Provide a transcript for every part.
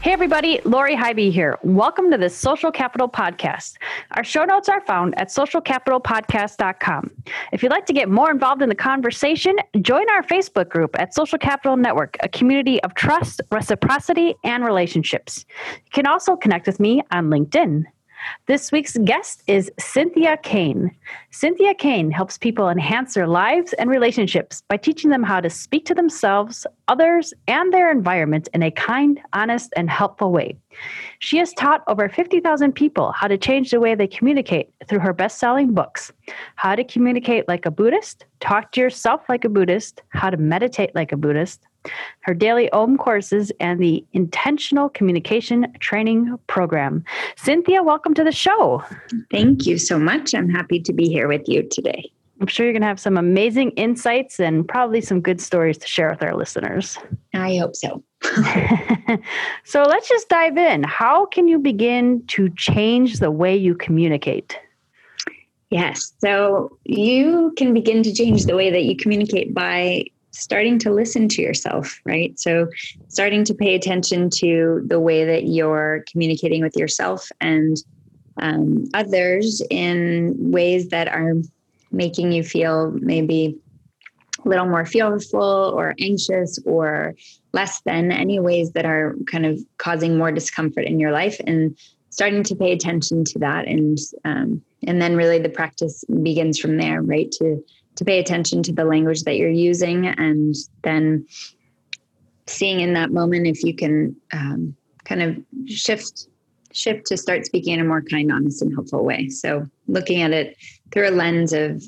Hey everybody, Lori Hybe here. Welcome to the Social Capital Podcast. Our show notes are found at socialcapitalpodcast.com. If you'd like to get more involved in the conversation, join our Facebook group at Social Capital Network, a community of trust, reciprocity, and relationships. You can also connect with me on LinkedIn. This week's guest is Cynthia Kane. Cynthia Kane helps people enhance their lives and relationships by teaching them how to speak to themselves, others, and their environment in a kind, honest, and helpful way. She has taught over 50,000 people how to change the way they communicate through her best-selling books, How to Communicate Like a Buddhist, Talk to Yourself Like a Buddhist, How to Meditate Like a Buddhist, her daily OM courses, and the Intentional Communication Training Program. Cynthia, welcome to the show. Thank you so much. I'm happy to be here with you today. I'm sure you're going to have some amazing insights and probably some good stories to share with our listeners. I hope so. So let's just dive in. How can you begin to change the way you communicate? Yes. So you can begin to change the way that you communicate by starting to listen to yourself, right? So starting to pay attention to the way that you're communicating with yourself and others in ways that are making you feel maybe a little more fearful or anxious or less than, any ways that are kind of causing more discomfort in your life, and starting to pay attention to that. And then really the practice begins from there, right? To pay attention to the language that you're using, and then seeing in that moment if you can kind of shift to start speaking in a more kind, honest, and helpful way. So looking at it through a lens of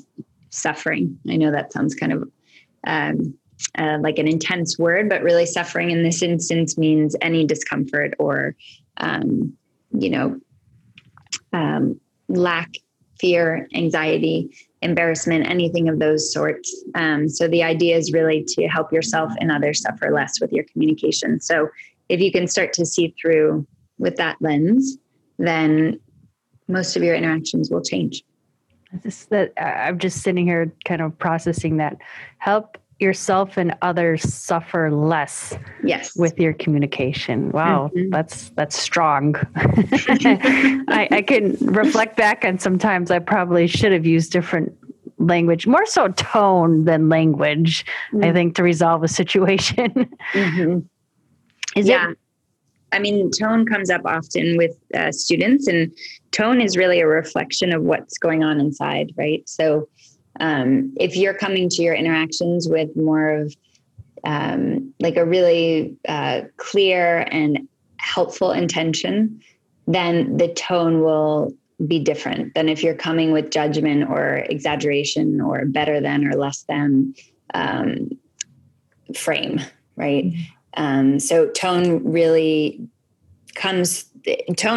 suffering. I know that sounds kind of like an intense word, but really suffering in this instance means any discomfort or, lack, fear, anxiety, embarrassment, anything of those sorts. So the idea is really to help yourself and others suffer less with your communication. So if you can start to see through with that lens, then most of your interactions will change. I'm just sitting here kind of processing that. Help yourself and others suffer less, yes, with your communication. Wow. Mm-hmm. That's strong. I can reflect back on sometimes I probably should have used different language, more so tone than language, I think, to resolve a situation. Mm-hmm. I mean, tone comes up often with students, and tone is really a reflection of what's going on inside, right? So if you're coming to your interactions with more of like a really clear and helpful intention, then the tone will be different than if you're coming with judgment or exaggeration or better than or less than frame, right? Mm-hmm. So tone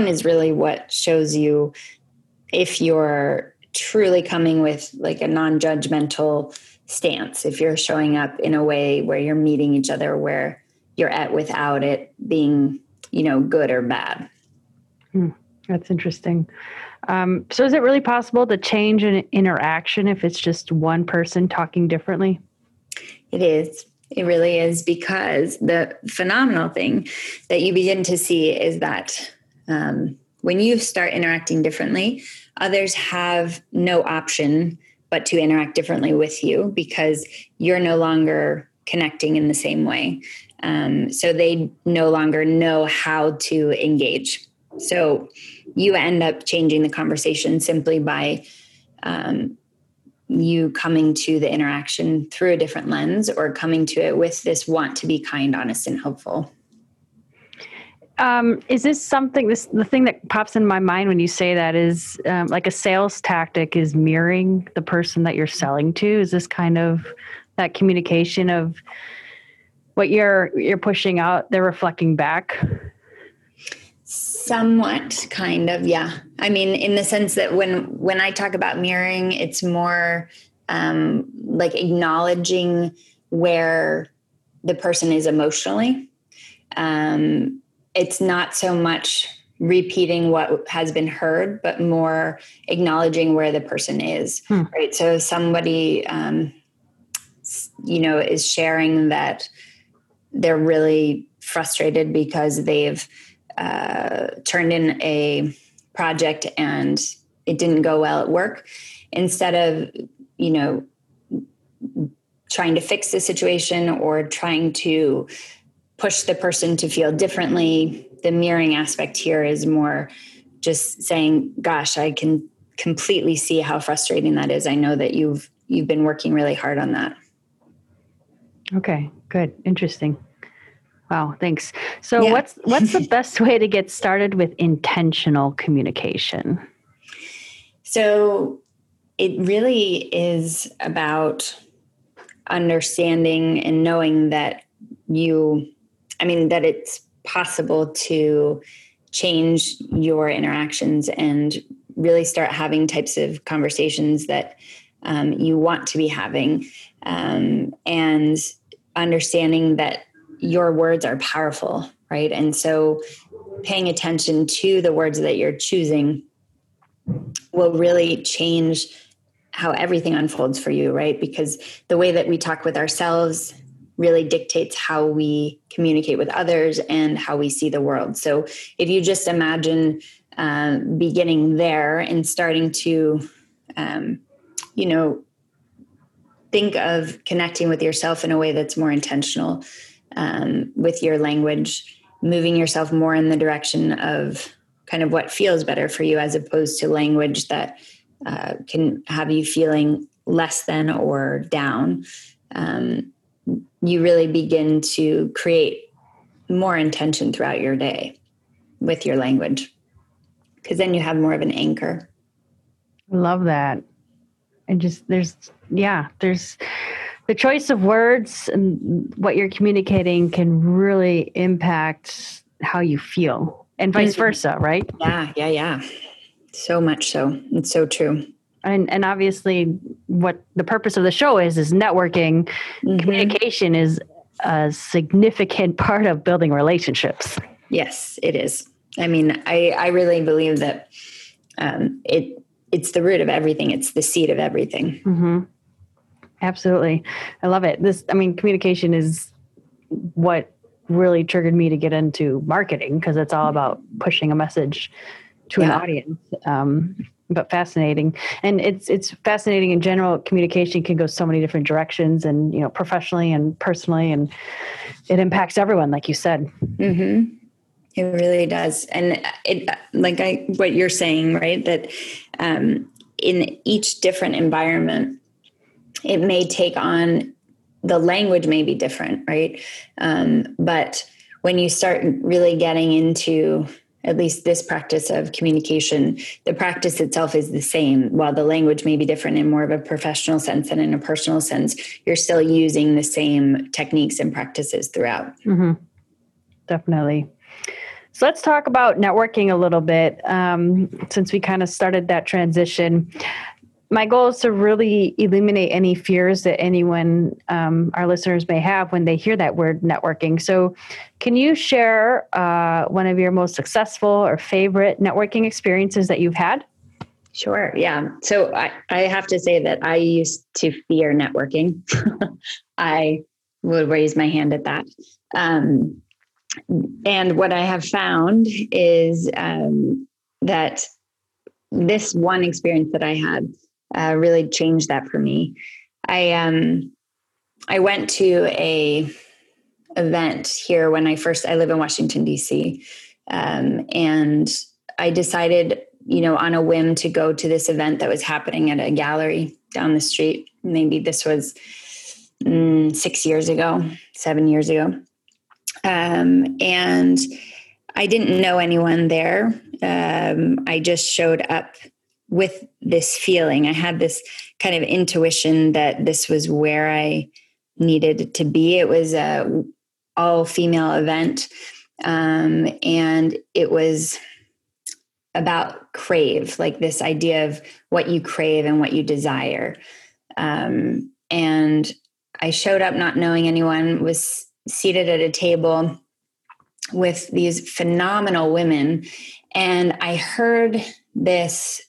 is really what shows you if you're truly coming with like a non-judgmental stance, if you're showing up in a way where you're meeting each other, where you're at without it being, good or bad. That's interesting. So is it really possible to change an interaction if it's just one person talking differently? It is. It really is, because the phenomenal thing that you begin to see is that when you start interacting differently, others have no option but to interact differently with you, because you're no longer connecting in the same way. So they no longer know how to engage. So you end up changing the conversation simply by you coming to the interaction through a different lens, or coming to it with this want to be kind, honest, and helpful. Is this something, the thing that pops in my mind when you say that is like a sales tactic is mirroring the person that you're selling to? Is this kind of that communication of what you're pushing out, they're reflecting back? Somewhat, kind of, yeah. I mean, in the sense that when I talk about mirroring, it's more like acknowledging where the person is emotionally. It's not so much repeating what has been heard, but more acknowledging where the person is, right? So somebody, is sharing that they're really frustrated because they've turned in a project and it didn't go well at work. Instead of, trying to fix the situation or trying to push the person to feel differently, the mirroring aspect here is more just saying, gosh, I can completely see how frustrating that is. I know that you've been working really hard on that. Okay, good. Interesting. Wow. Thanks. So yeah. What's the best way to get started with intentional communication? So it really is about understanding and knowing that that it's possible to change your interactions and really start having types of conversations that you want to be having, and understanding that your words are powerful, right? And so paying attention to the words that you're choosing will really change how everything unfolds for you, right? Because the way that we talk with ourselves really dictates how we communicate with others and how we see the world. So if you just imagine beginning there and starting to, think of connecting with yourself in a way that's more intentional with your language, moving yourself more in the direction of kind of what feels better for you, as opposed to language that can have you feeling less than or down. You really begin to create more intention throughout your day with your language, because then you have more of an anchor. I love that. And just there's the choice of words and what you're communicating can really impact how you feel, and vice versa, right? Yeah. So much so. It's so true. And obviously what the purpose of the show is networking. Communication is a significant part of building relationships. Yes, it is. I mean, I really believe that it's the root of everything. It's the seed of everything. Mm-hmm. Absolutely. I love it. Communication is what really triggered me to get into marketing, because it's all about pushing a message to an audience. But fascinating. And it's fascinating in general. Communication can go so many different directions, and, professionally and personally, and it impacts everyone, like you said. Mm-hmm. It really does. And what you're saying, right, that in each different environment, it may take on, the language may be different, right? But when you start really getting into at least this practice of communication, the practice itself is the same. While the language may be different in more of a professional sense than in a personal sense, you're still using the same techniques and practices throughout. Mm-hmm. Definitely. So let's talk about networking a little bit, since we kind of started that transition. My goal is to really eliminate any fears that anyone, our listeners may have when they hear that word networking. So can you share one of your most successful or favorite networking experiences that you've had? Sure. Yeah. So I have to say that I used to fear networking. I would raise my hand at that. And what I have found is that this one experience that I had really changed that for me. I went to a event here when I live in Washington, DC. And I decided, on a whim, to go to this event that was happening at a gallery down the street. Maybe this was 7 years ago. And I didn't know anyone there. I just showed up with this feeling. I had this kind of intuition that this was where I needed to be. It was a all-female event, and it was about crave, like this idea of what you crave and what you desire. And I showed up not knowing anyone, was seated at a table with these phenomenal women. And I heard this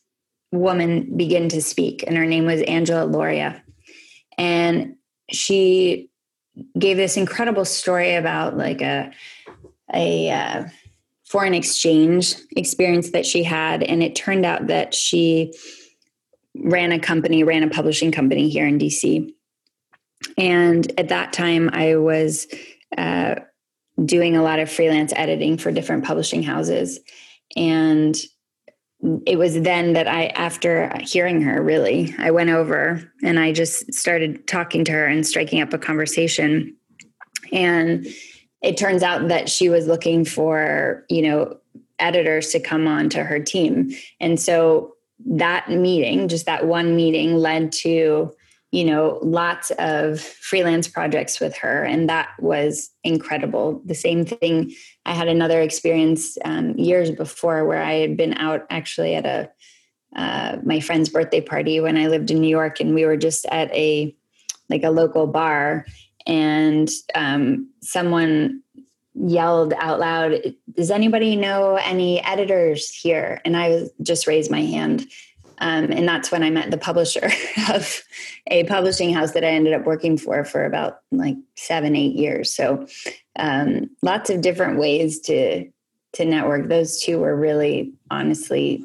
woman begin to speak, and her name was Angela Loria. And she gave this incredible story about like a foreign exchange experience that she had. And it turned out that she ran a publishing company here in DC. And at that time I was doing a lot of freelance editing for different publishing houses. And it was then that I, after hearing her, really, I went over and I just started talking to her and striking up a conversation. And it turns out that she was looking for, editors to come on to her team. And so that meeting, just that one meeting, led to, lots of freelance projects with her. And that was incredible. The same thing, I had another experience years before where I had been out actually at my friend's birthday party when I lived in New York, and we were just at a local bar, and someone yelled out loud, "Does anybody know any editors here?" And I just raised my hand. And that's when I met the publisher of a publishing house that I ended up working for about 7-8 years. So lots of different ways to network. Those two were really, honestly,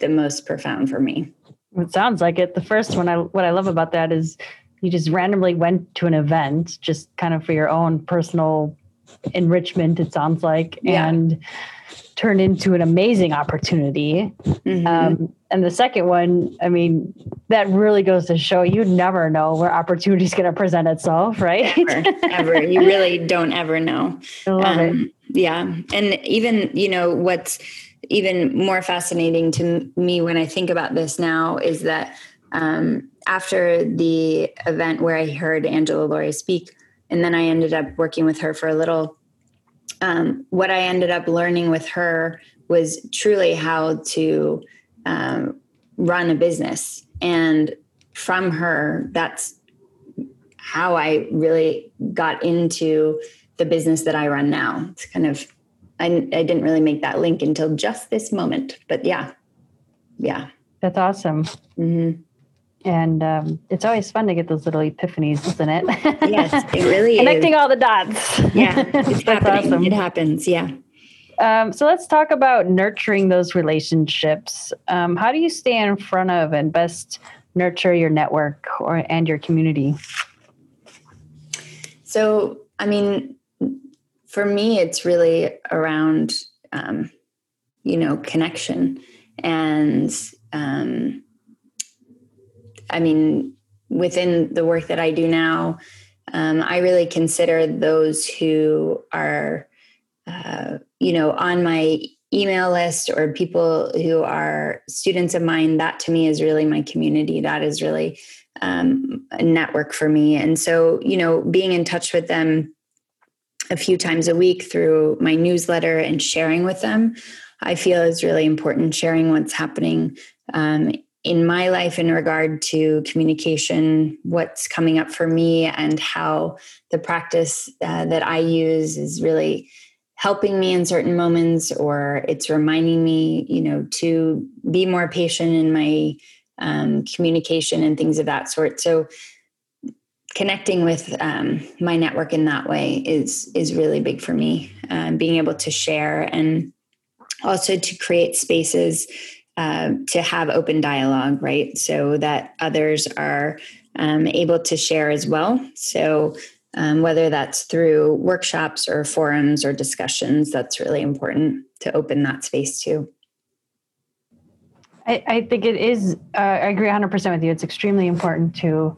the most profound for me. It sounds like it. The first one, what I love about that is you just randomly went to an event, just kind of for your own personal enrichment, it sounds like, and turned into an amazing opportunity. Mm-hmm. And the second one, I mean, that really goes to show you never know where opportunity is going to present itself, right? Ever. You really don't ever know. I love it. Yeah. And even, what's even more fascinating to me when I think about this now is that after the event where I heard Angela Loria speak, and then I ended up working with her for a little, what I ended up learning with her was truly how to run a business. And from her, that's how I really got into the business that I run now. It's kind of, I didn't really make that link until just this moment, but yeah. That's awesome. Mm-hmm. And it's always fun to get those little epiphanies, isn't it? Yes, it really is. Connecting all the dots. Yeah, it's that's awesome. It happens, yeah. So let's talk about nurturing those relationships. How do you stay in front of and best nurture your network and your community? So, I mean, for me, it's really around, connection. And within the work that I do now, I really consider those who are, on my email list or people who are students of mine, that to me is really my community. That is really a network for me. And so, being in touch with them a few times a week through my newsletter and sharing with them, I feel is really important, sharing what's happening in my life in regard to communication, what's coming up for me, and how the practice that I use is really helping me in certain moments, or it's reminding me, to be more patient in my communication and things of that sort. So connecting with my network in that way is really big for me, being able to share and also to create spaces to have open dialogue, right? So that others are able to share as well. So whether that's through workshops or forums or discussions, that's really important to open that space too. I think it is, I agree 100% with you. It's extremely important to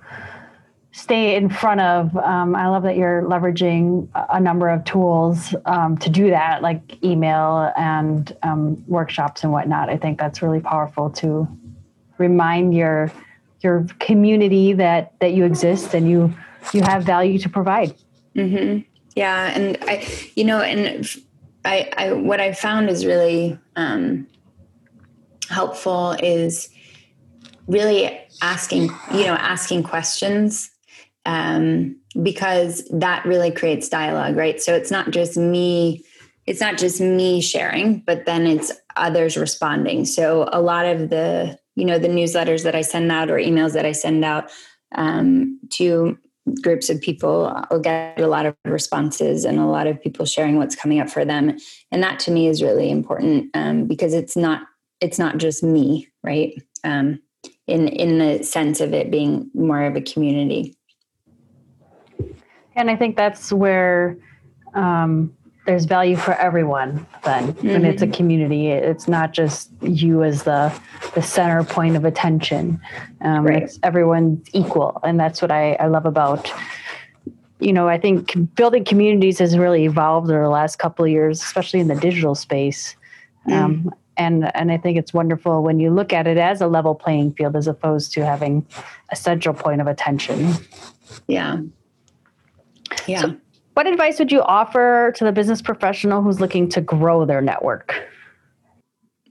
stay in front of, I love that you're leveraging a number of tools to do that, like email and workshops and whatnot. I think that's really powerful to remind your community that you exist and you have value to provide. Mm-hmm. Yeah. And I what I found is really helpful is really asking questions, because that really creates dialogue, right? So it's not just me sharing, but then it's others responding. So a lot of the newsletters that I send out or emails that I send out to groups of people, I'll get a lot of responses and a lot of people sharing what's coming up for them. And that to me is really important, because it's not just me, right? In the sense of it being more of a community. And I think that's where there's value for everyone then, mm-hmm. when it's a community. It's not just you as the center point of attention. Right. It's everyone's equal. And that's what I love about, I think building communities has really evolved over the last couple of years, especially in the digital space. And I think it's wonderful when you look at it as a level playing field, as opposed to having a central point of attention. Yeah. So what advice would you offer to the business professional who's looking to grow their network?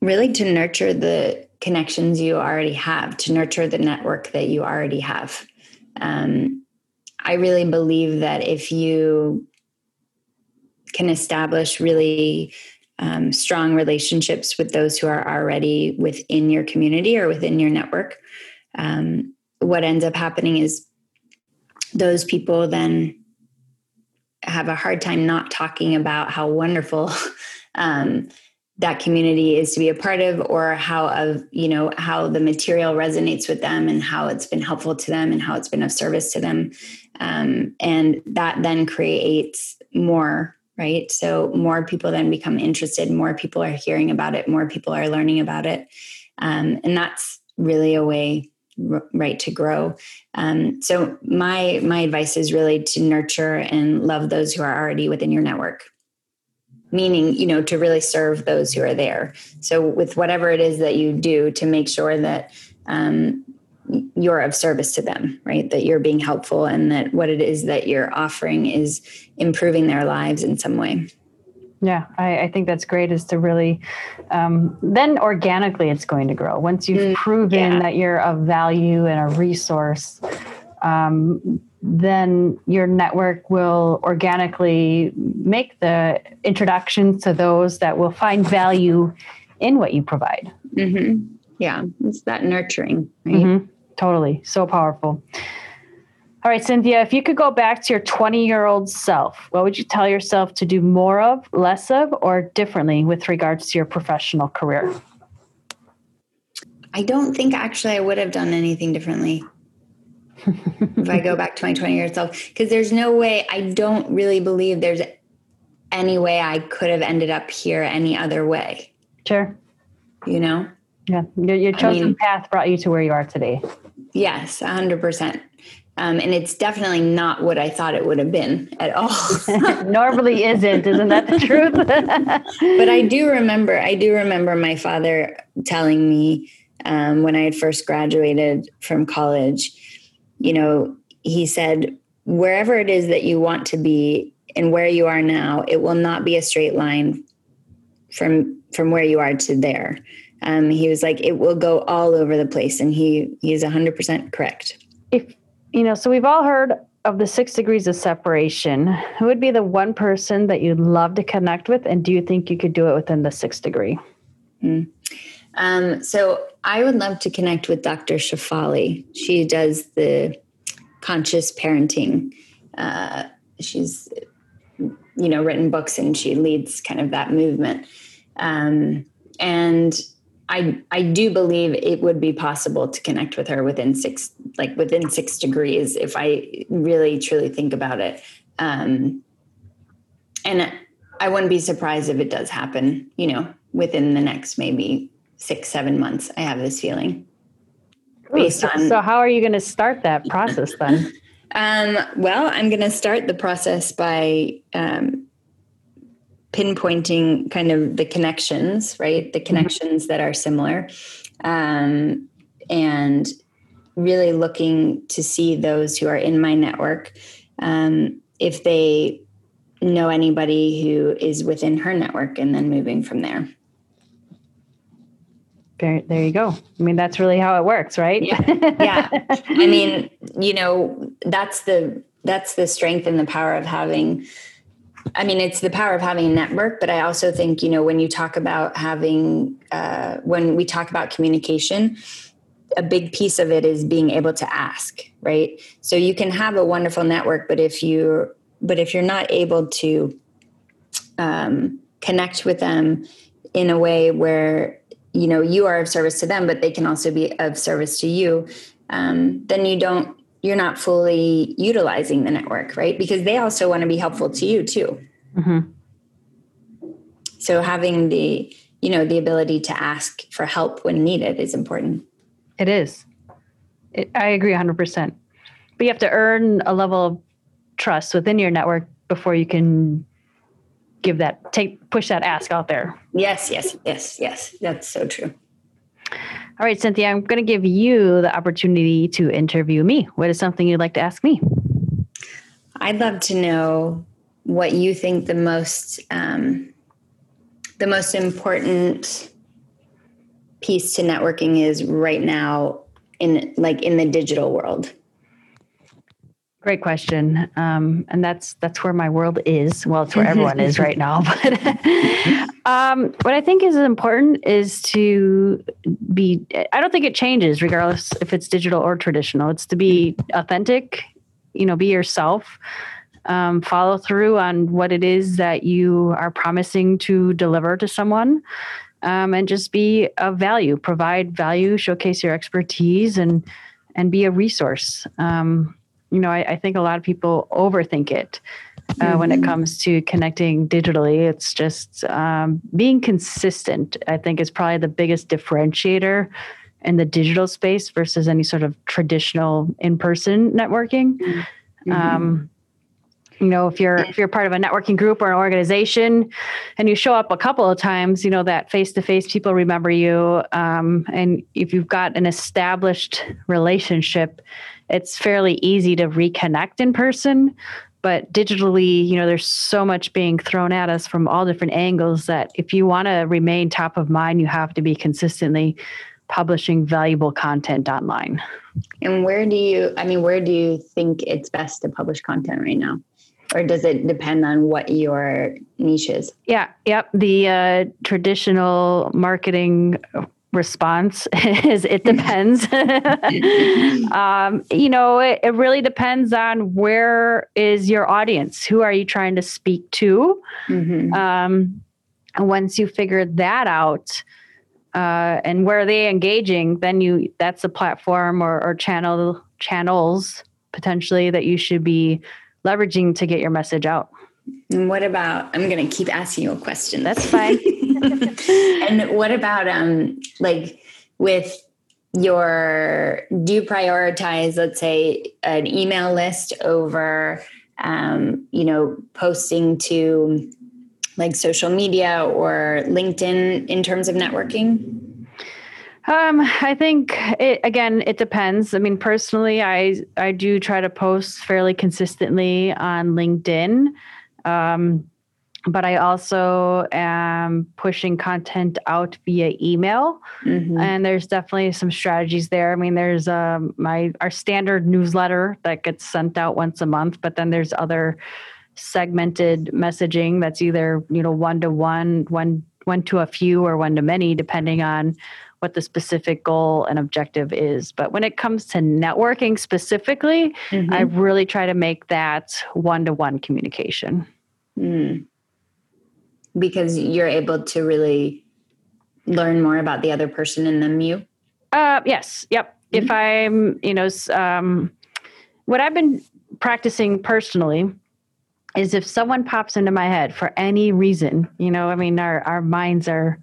Really to nurture the connections you already have, to nurture the network that you already have. I really believe that if you can establish really strong relationships with those who are already within your community or within your network, what ends up happening is those people then have a hard time not talking about how wonderful that community is to be a part of, or how the material resonates with them and how it's been helpful to them and how it's been of service to them. And that then creates more, right? So more people then become interested, more people are hearing about it, more people are learning about it. And that's really a way, right, to grow. So my advice is really to nurture and love those who are already within your network, meaning, to really serve those who are there. So with whatever it is that you do, to make sure that you're of service to them, right? That you're being helpful and that what it is that you're offering is improving their lives in some way. Yeah, I think that's great, is to really, then organically it's going to grow. Once you've proven that you're of value and a resource, then your network will organically make the introductions to those that will find value in what you provide. Mm-hmm. Yeah, it's that nurturing, right? Mm-hmm. Totally. So powerful. All right, Cynthia, if you could go back to your 20-year-old self, what would you tell yourself to do more of, less of, or differently with regards to your professional career? I don't think actually I would have done anything differently if I go back to my 20-year-old self, because there's no way, I don't really believe there's any way I could have ended up here any other way. Sure. Yeah, your chosen path brought you to where you are today. Yes, 100%. And it's definitely not what I thought it would have been at all. Normally isn't that the truth? But I do remember my father telling me when I had first graduated from college, he said, wherever it is that you want to be and where you are now, it will not be a straight line from where you are to there. He was like, it will go all over the place. And he is 100% correct. So we've all heard of the 6 degrees of separation. Who would be the one person that you'd love to connect with? And do you think you could do it within the 6th degree? Mm. So I would love to connect with Dr. Shafali. She does the conscious parenting. She's, written books and she leads kind of that movement. And I do believe it would be possible to connect with her within 6 degrees if I really truly think about it. And I wouldn't be surprised if it does happen, within the next maybe 6-7 months. I have this feeling. So how are you going to start that process then? Well, I'm going to start the process by pinpointing kind of the connections, right? The connections that are similar, and really looking to see those who are in my network, if they know anybody who is within her network, and then moving from there. There you go. I mean, that's really how it works, right? Yeah. I mean, you know, that's the strength and the power of having, I mean, it's the power of having a network, but I also think, you know, when you talk about having, when we talk about communication, a big piece of it is being able to ask, right? So you can have a wonderful network, but if you're not able to connect with them in a way where, you know, you are of service to them, but they can also be of service to you, then you're not fully utilizing the network, right? Because they also want to be helpful to you too. Mm-hmm. So having the, you know, the ability to ask for help when needed is important. It is. I agree 100%. But you have to earn a level of trust within your network before you can push that ask out there. Yes. That's so true. All right, Cynthia, I'm going to give you the opportunity to interview me. What is something you'd like to ask me? I'd love to know what you think the most important piece to networking is right now in the digital world. Great question. And that's where my world is. Well, it's where everyone is right now. But what I think is important is to be, I don't think it changes regardless if it's digital or traditional. It's to be authentic, you know, be yourself, follow through on what it is that you are promising to deliver to someone, and just be of value, provide value, showcase your expertise and be a resource. You know, I think a lot of people overthink it when it comes to connecting digitally. It's just being consistent, I think, is probably the biggest differentiator in the digital space versus any sort of traditional in-person networking. Mm-hmm. You know, if you're part of a networking group or an organization and you show up a couple of times, you know, that face-to-face people remember you. And if you've got an established relationship, it's fairly easy to reconnect in person, but digitally, you know, there's so much being thrown at us from all different angles that if you want to remain top of mind, you have to be consistently publishing valuable content online. And where do you think it's best to publish content right now? Or does it depend on what your niche is? Yeah. Yep. The traditional marketing response is it depends. You know, it really depends on where is your audience? Who are you trying to speak to? Mm-hmm. And once you figure that out, and where are they engaging, then that's the platform or channels potentially that you should be leveraging to get your message out. And what about, I'm going to keep asking you a question. That's fine. And what about, like with your, do you prioritize, let's say, an email list over, you know, posting to like social media or LinkedIn in terms of networking? I think, it depends. I mean, personally, I do try to post fairly consistently on LinkedIn, but I also am pushing content out via email. Mm-hmm. And there's definitely some strategies there. I mean, there's our standard newsletter that gets sent out once a month, but then there's other segmented messaging that's either, you know, one-to-one, one to a few, or one to many, depending on what the specific goal and objective is. But when it comes to networking specifically, mm-hmm. I really try to make that one-to-one communication. Mm. Because you're able to really learn more about the other person and them you? Yes. Yep. Mm-hmm. If I'm, you know, what I've been practicing personally is if someone pops into my head for any reason, you know, I mean, our minds are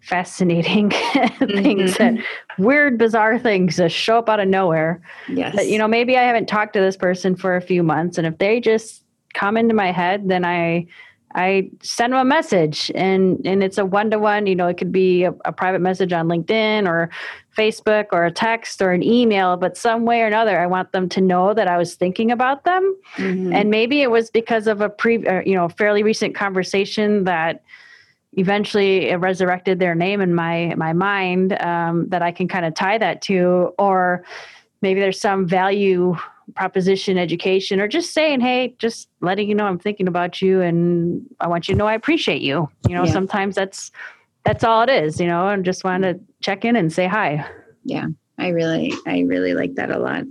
fascinating things, mm-hmm. that weird, bizarre things that show up out of nowhere. Yes. That, you know, maybe I haven't talked to this person for a few months, and if they just come into my head, then I send them a message, and it's a one-to-one, you know, it could be a private message on LinkedIn or Facebook or a text or an email, but some way or another, I want them to know that I was thinking about them. Mm-hmm. And maybe it was because of a fairly recent conversation that, eventually it resurrected their name in my mind that I can kind of tie that to, or maybe there's some value proposition education, or just saying, hey, just letting you know I'm thinking about you and I want you to know I appreciate you. You know, sometimes that's all it is, you know, and just want to check in and say hi. Yeah, I really like that a lot.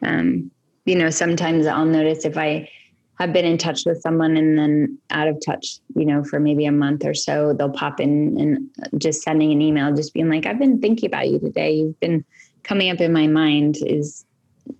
You know, sometimes I'll notice if I have been in touch with someone and then out of touch, you know, for maybe a month or so, they'll pop in and just sending an email, just being like, I've been thinking about you today. You've been coming up in my mind is,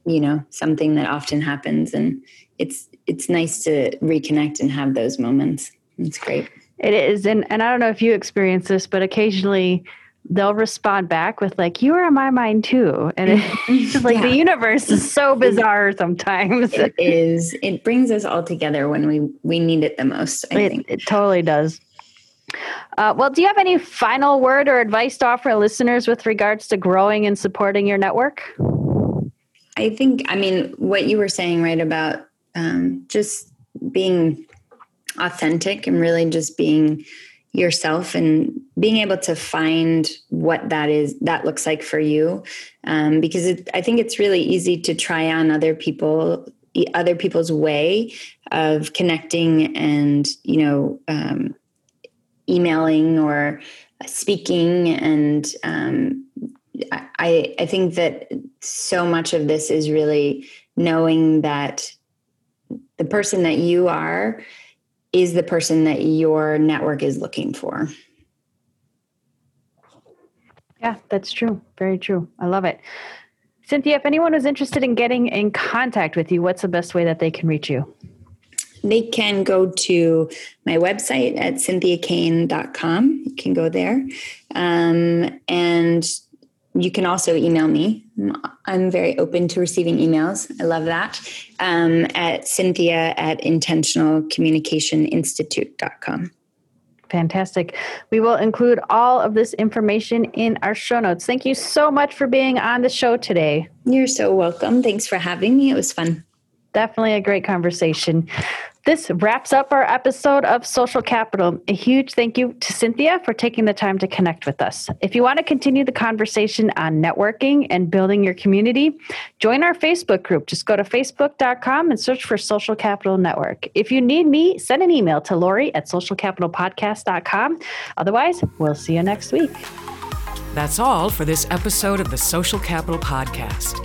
you know, something that often happens. And it's nice to reconnect and have those moments. It's great. It is. And I don't know if you experience this, but occasionally they'll respond back with like, you are on my mind too. And it's like the universe is so bizarre sometimes. It is. It brings us all together when we need it the most. I think. It totally does. Well, do you have any final word or advice to offer listeners with regards to growing and supporting your network? I think, I mean, what you were saying, right, about just being authentic and really just being yourself and being able to find what that is, that looks like for you. Because I think it's really easy to try on other people's way of connecting and, you know, emailing or speaking. And I think that so much of this is really knowing that the person that you are is the person that your network is looking for. Yeah, that's true. Very true. I love it. Cynthia, if anyone is interested in getting in contact with you, what's the best way that they can reach you? They can go to my website at CynthiaKane.com. You can go there. And you can also email me. I'm very open to receiving emails. I love that. At Cynthia@intentionalcommunicationinstitute.com. Fantastic. We will include all of this information in our show notes. Thank you so much for being on the show today. You're so welcome. Thanks for having me. It was fun. Definitely a great conversation. This wraps up our episode of Social Capital. A huge thank you to Cynthia for taking the time to connect with us. If you want to continue the conversation on networking and building your community, join our Facebook group. Just go to facebook.com and search for Social Capital Network. If you need me, send an email to Lori@socialcapitalpodcast.com. Otherwise, we'll see you next week. That's all for this episode of the Social Capital Podcast.